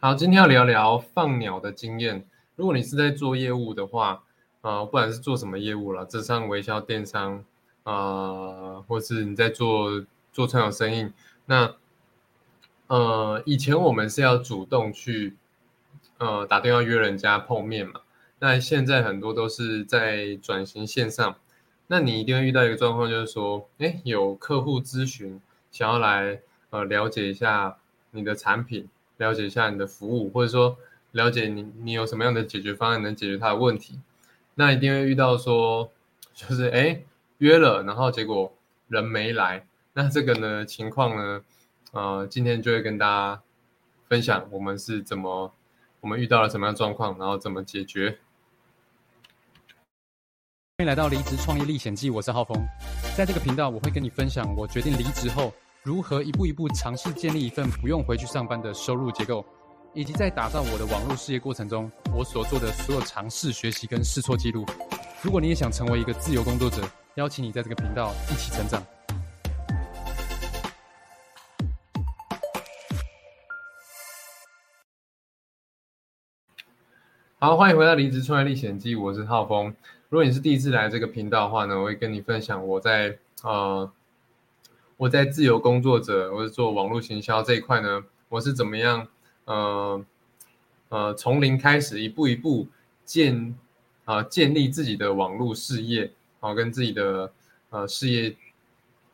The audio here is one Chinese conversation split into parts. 好，今天要聊聊放鸟的经验。如果你是在做业务的话，不管是做什么业务啦，这上微销电商，或是你在做串流生意，那以前我们是要主动去打电话约人家碰面嘛，那现在很多都是在转型线上，那你一定会遇到一个状况，就是说有客户咨询想要来了解一下你的产品，了解一下你的服务，或者说了解你有什么样的解决方案能解决他的问题，那一定会遇到说就是约了，然后结果人没来，那这个呢情况呢，今天就会跟大家分享我们遇到了什么样的状况，然后怎么解决。欢迎来到《离职创业历险记》，我是浩峰，在这个频道我会跟你分享我决定离职后如何一步一步尝试建立一份不用回去上班的收入结构，以及在打造我的网络事业过程中我所做的所有尝试、学习跟试错记录。如果你也想成为一个自由工作者，邀请你在这个频道一起成长。好，欢迎回到《离职创业历险记》，我是浩峰。如果你是第一次来这个频道的话呢，我会跟你分享我在自由工作者或者做网络行销这一块呢，我是怎么样从零开始，一步一步建立自己的网络事业，然后跟自己的事业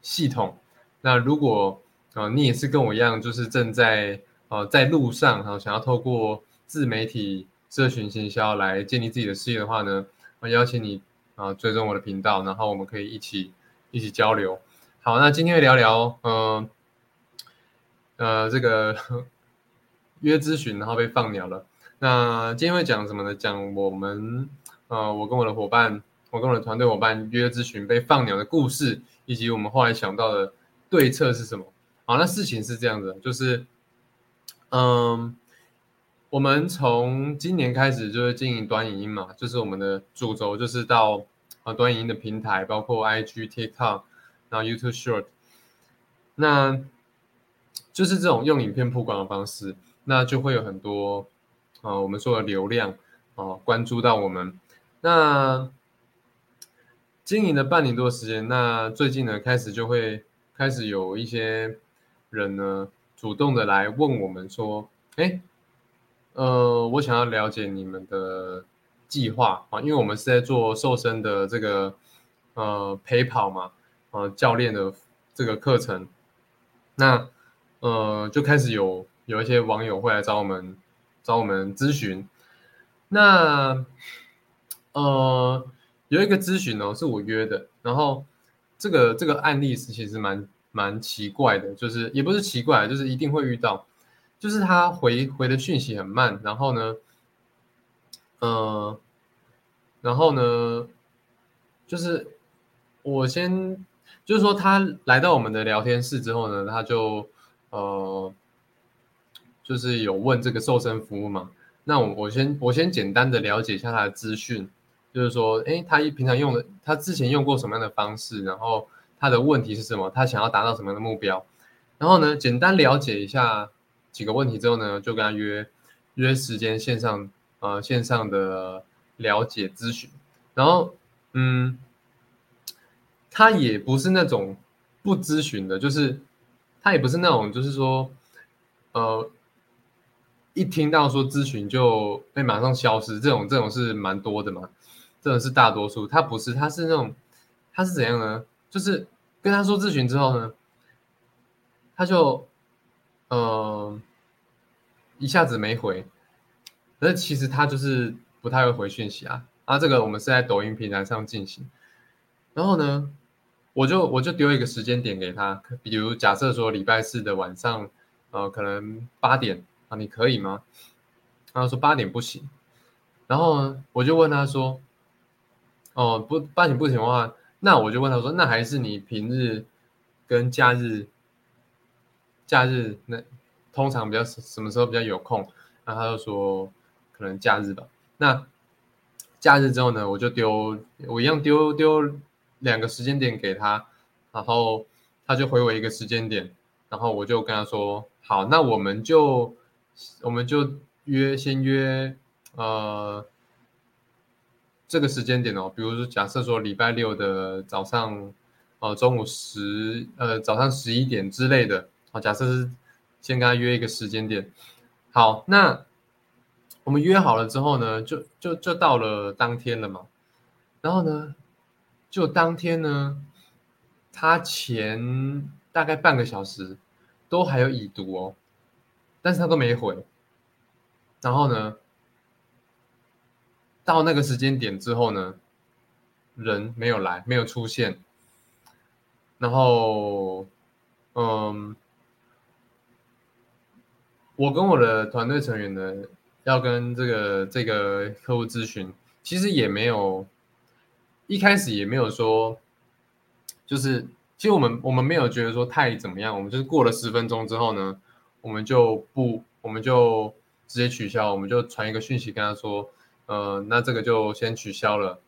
系统。那如果你也是跟我一样，就是正在路上，想要透过自媒体社群行销来建立自己的事业的话呢，我邀请你追踪我的频道，然后我们可以一起交流。好，那今天聊聊这个约咨询然后被放鸟了。那今天会讲什么呢？讲我跟我的团队伙伴约咨询被放鸟的故事，以及我们后来想到的对策是什么。好，那事情是这样的，就是我们从今年开始就是经营短影音嘛，就是我们的主轴就是到短影音的平台，包括 IG、TikTok。然后 YouTube Short， 那就是这种用影片曝光的方式，那就会有很多我们说的流量关注到我们。那经营了半年多的时间，那最近呢开始有一些人呢主动的来问我们说，我想要了解你们的计划因为我们是在做瘦身的这个陪跑嘛。教练的这个课程，那就开始有一些网友会来找我们咨询。那有一个咨询是我约的，然后这个案例是其实蛮奇怪的，就是也不是奇怪，就是一定会遇到，就是他回的讯息很慢，然后呢就是我先就是说，他来到我们的聊天室之后呢，他就就是有问这个瘦身服务嘛。那我先简单的了解一下他的资讯，就是说，他平常用的，他之前用过什么样的方式，然后他的问题是什么，他想要达到什么样的目标。然后呢，简单了解一下几个问题之后呢，就跟他约时间线上的了解咨询。然后他也不是那种不咨询的，就是他也不是那种就是说一听到说咨询就马上消失，这种是蛮多的嘛，这种是大多数。他不是，他是那种，他是怎样呢？就是跟他说咨询之后呢，他就一下子没回，可是其实他就是不太会回讯息啊。这个我们是在抖音平台上进行。然后呢，我就丢一个时间点给他，比如假设说礼拜四的晚上，可能8点啊，你可以吗？他说8点不行。然后呢我就问他说，8点不行的话，那我就问他说，那还是你平日跟假日那通常比较什么时候比较有空？那他就说可能假日吧。那假日之后呢，我一样丢2个时间点给他，然后他就回我一个时间点，然后我就跟他说好，那我们就我们就先约这个时间点哦，比如说假设说礼拜六的早上中午早上11点之类的，好，假设是先跟他约一个时间点。好，那我们约好了之后呢，就到了当天了嘛。然后呢，就当天呢，他前大概半个小时都还有已读哦，但是他都没回。然后呢，到那个时间点之后呢，人没有来，没有出现。然后，我跟我的团队成员呢，要跟这个客户咨询，其实也没有一开始也没有说，就是其实我们没有觉得说太怎么样，我们就是过了10分钟之后呢，我们就直接取消，我们就传一个讯息跟他说，那这个就先取消了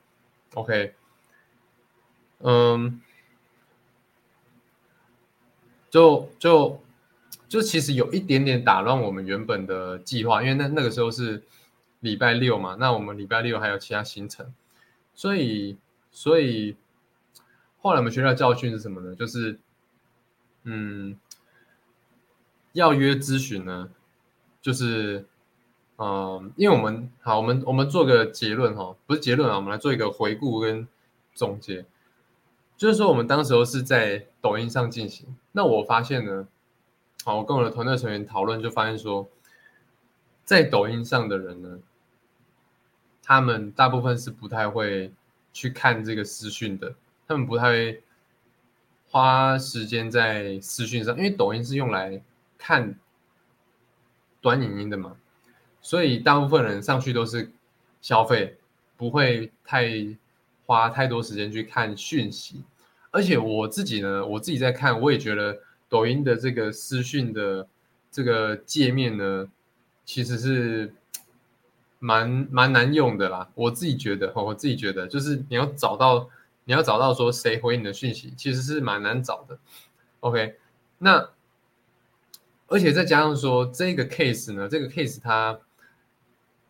，OK， 就其实有一点点打乱我们原本的计划，因为那个时候是礼拜六嘛，那我们礼拜六还有其他行程，所以后来我们学到教训是什么呢？就是要约咨询呢，就是因为我们做个结论哈，不是结论啊，我们来做一个回顾跟总结，就是说我们当时候是在抖音上进行，那我发现呢。好，我跟我的团队成员讨论，就发现说，在抖音上的人呢，他们大部分是不太会去看这个私讯的，他们不太会花时间在私讯上，因为抖音是用来看短影音的嘛，所以大部分人上去都是消费，不会花太多时间去看讯息。而且我自己在看，我也觉得。抖音的这个私讯的这个界面呢，其实是蛮难用的啦。我自己觉得，就是你要找到说谁回你的讯息，其实是蛮难找的。OK， 那而且再加上说这个 case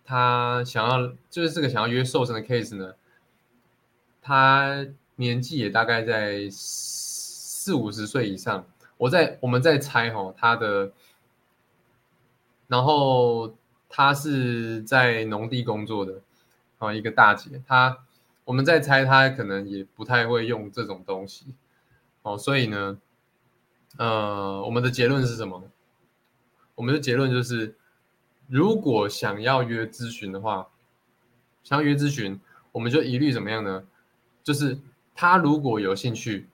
他想要就是这个想要约瘦身的 case 呢，他年纪也大概在40-50岁以上。我们在猜吼他的，然后他是在农地工作的啊一个大姐，我们在猜他可能也不太会用这种东西哦，所以呢，我们的结论是什么？我们的结论就是，如果想要约咨询的话，想要约咨询，我们就一律怎么样呢？就是他如果有兴趣。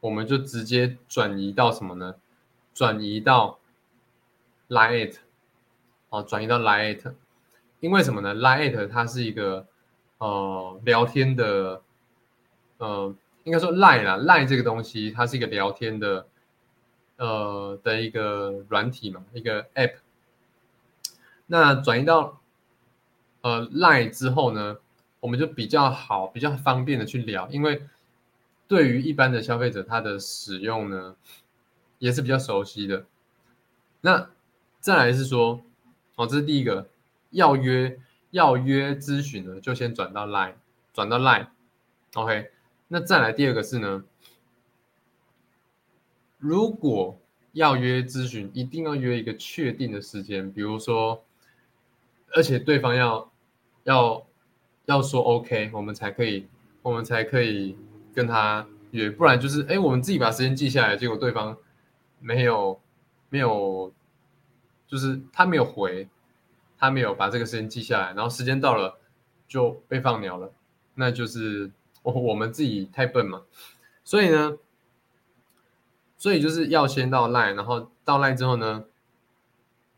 我们就直接转移到什么呢？转移到 Line@， 转移到 Line@， 因为什么呢 ？Line@ 它是一个聊天的，应该说 Line 啦 ，Line 这个东西它是一个聊天的，的一个软体嘛，一个 App。那转移到Line 之后呢，我们就比较好、比较方便的去聊，因为。对于一般的消费者，他的使用呢也是比较熟悉的。那再来是说，这是第一个，要约咨询呢，就先转到 Line， 转到 Line。OK， 那再来第二个是呢，如果要约咨询，一定要约一个确定的时间，比如说，而且对方要说 OK， 我们才可以。跟他约，不然就是我们自己把时间记下来，结果对方没有，就是他没有回，他没有把这个时间记下来，然后时间到了就被放鸟了，那就是我们自己太笨嘛。所以呢，就是要先到 LINE， 然后到 LINE 之后呢，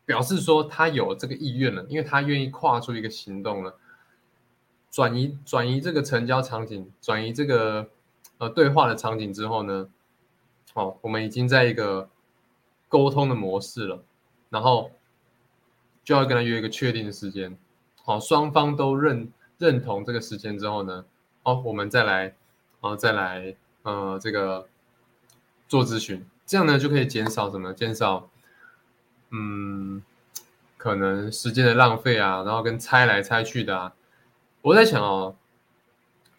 表示说他有这个意愿了，因为他愿意跨出一个行动了，转移这个成交场景，转移这个。对话的场景之后呢，我们已经在一个沟通的模式了，然后就要跟他约一个确定的时间，双方都认同这个时间之后呢，我们再来这个做咨询，这样呢就可以减少什么？减少可能时间的浪费啊，然后跟猜来猜去的啊。我在想哦，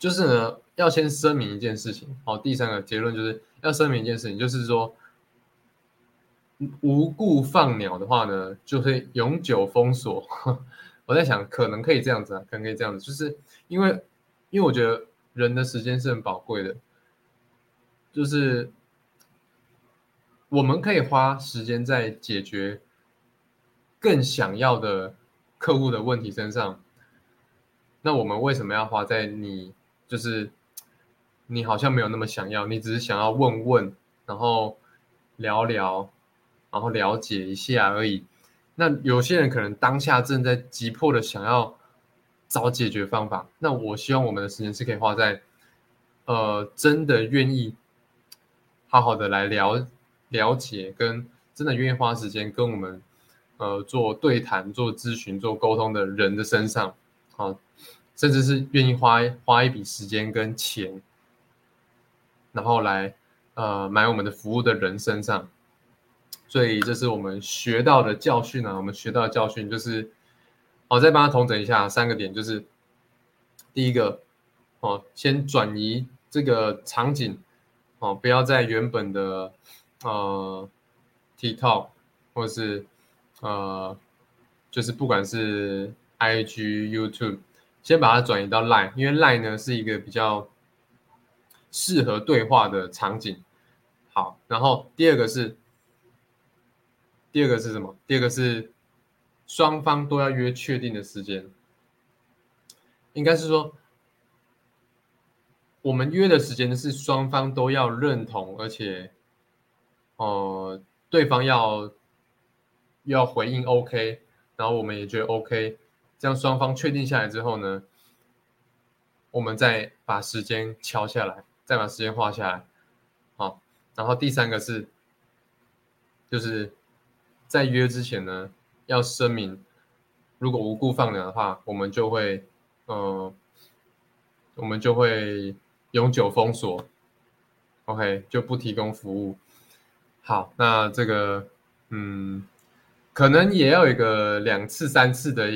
就是呢要先声明一件事情，好，第三个结论就是要声明一件事情，就是说无故放鸟的话呢，就是永久封锁。我在想可能可以这样子啊，可能可以这样子，就是因为我觉得人的时间是很宝贵的，就是我们可以花时间在解决更想要的客户的问题身上，那我们为什么要花在你就是你好像没有那么想要，你只是想要问问，然后聊聊，然后了解一下而已。那有些人可能当下正在急迫的想要找解决方法，那我希望我们的时间是可以花在真的愿意好好的来了解跟真的愿意花时间跟我们做对谈、做咨询、做沟通的人的身上，啊，甚至是愿意花一笔时间跟钱，然后来买我们的服务的人身上。所以这是我们学到的教训啊！我们学到的教训就是好，再帮他统整一下三个点，就是第一个，先转移这个场景，不要在原本的TikTok 或是就是不管是 IG、YouTube， 先把它转移到 Line， 因为 Line 呢是一个比较适合对话的场景。好，然后第二个是什么？第二个是双方都要约确定的时间，应该是说我们约的时间是双方都要认同，而且对方要回应 OK， 然后我们也觉得 OK， 这样双方确定下来之后呢，我们再把时间敲下来，再把时间画下来。好，然后第三个是就是在约之前呢要声明，如果无故放鸟的话，我们就会永久封锁 ，OK， 就不提供服务。好，那这个可能也要有一个2次、3次的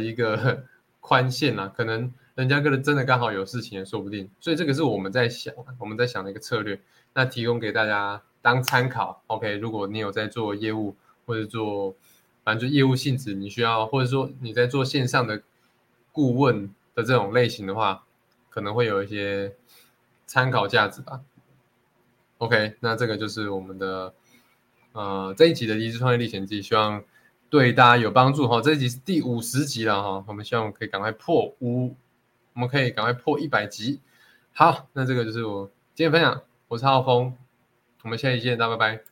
一个宽限啦，可能人家真的刚好有事情也说不定，所以这个是我们在想的一个策略，那提供给大家当参考 ，OK。如果你有在做业务或者做反正就业务性质，你需要或者说你在做线上的顾问的这种类型的话，可能会有一些参考价值吧。OK， 那这个就是我们的这一集的《一日创业历险记》，希望对大家有帮助哈。这一集是第50集了哈，我们希望可以赶快破5，我们可以赶快破100集。好，那这个就是我今天分享，我是浩峰，我们下期见，大家拜拜。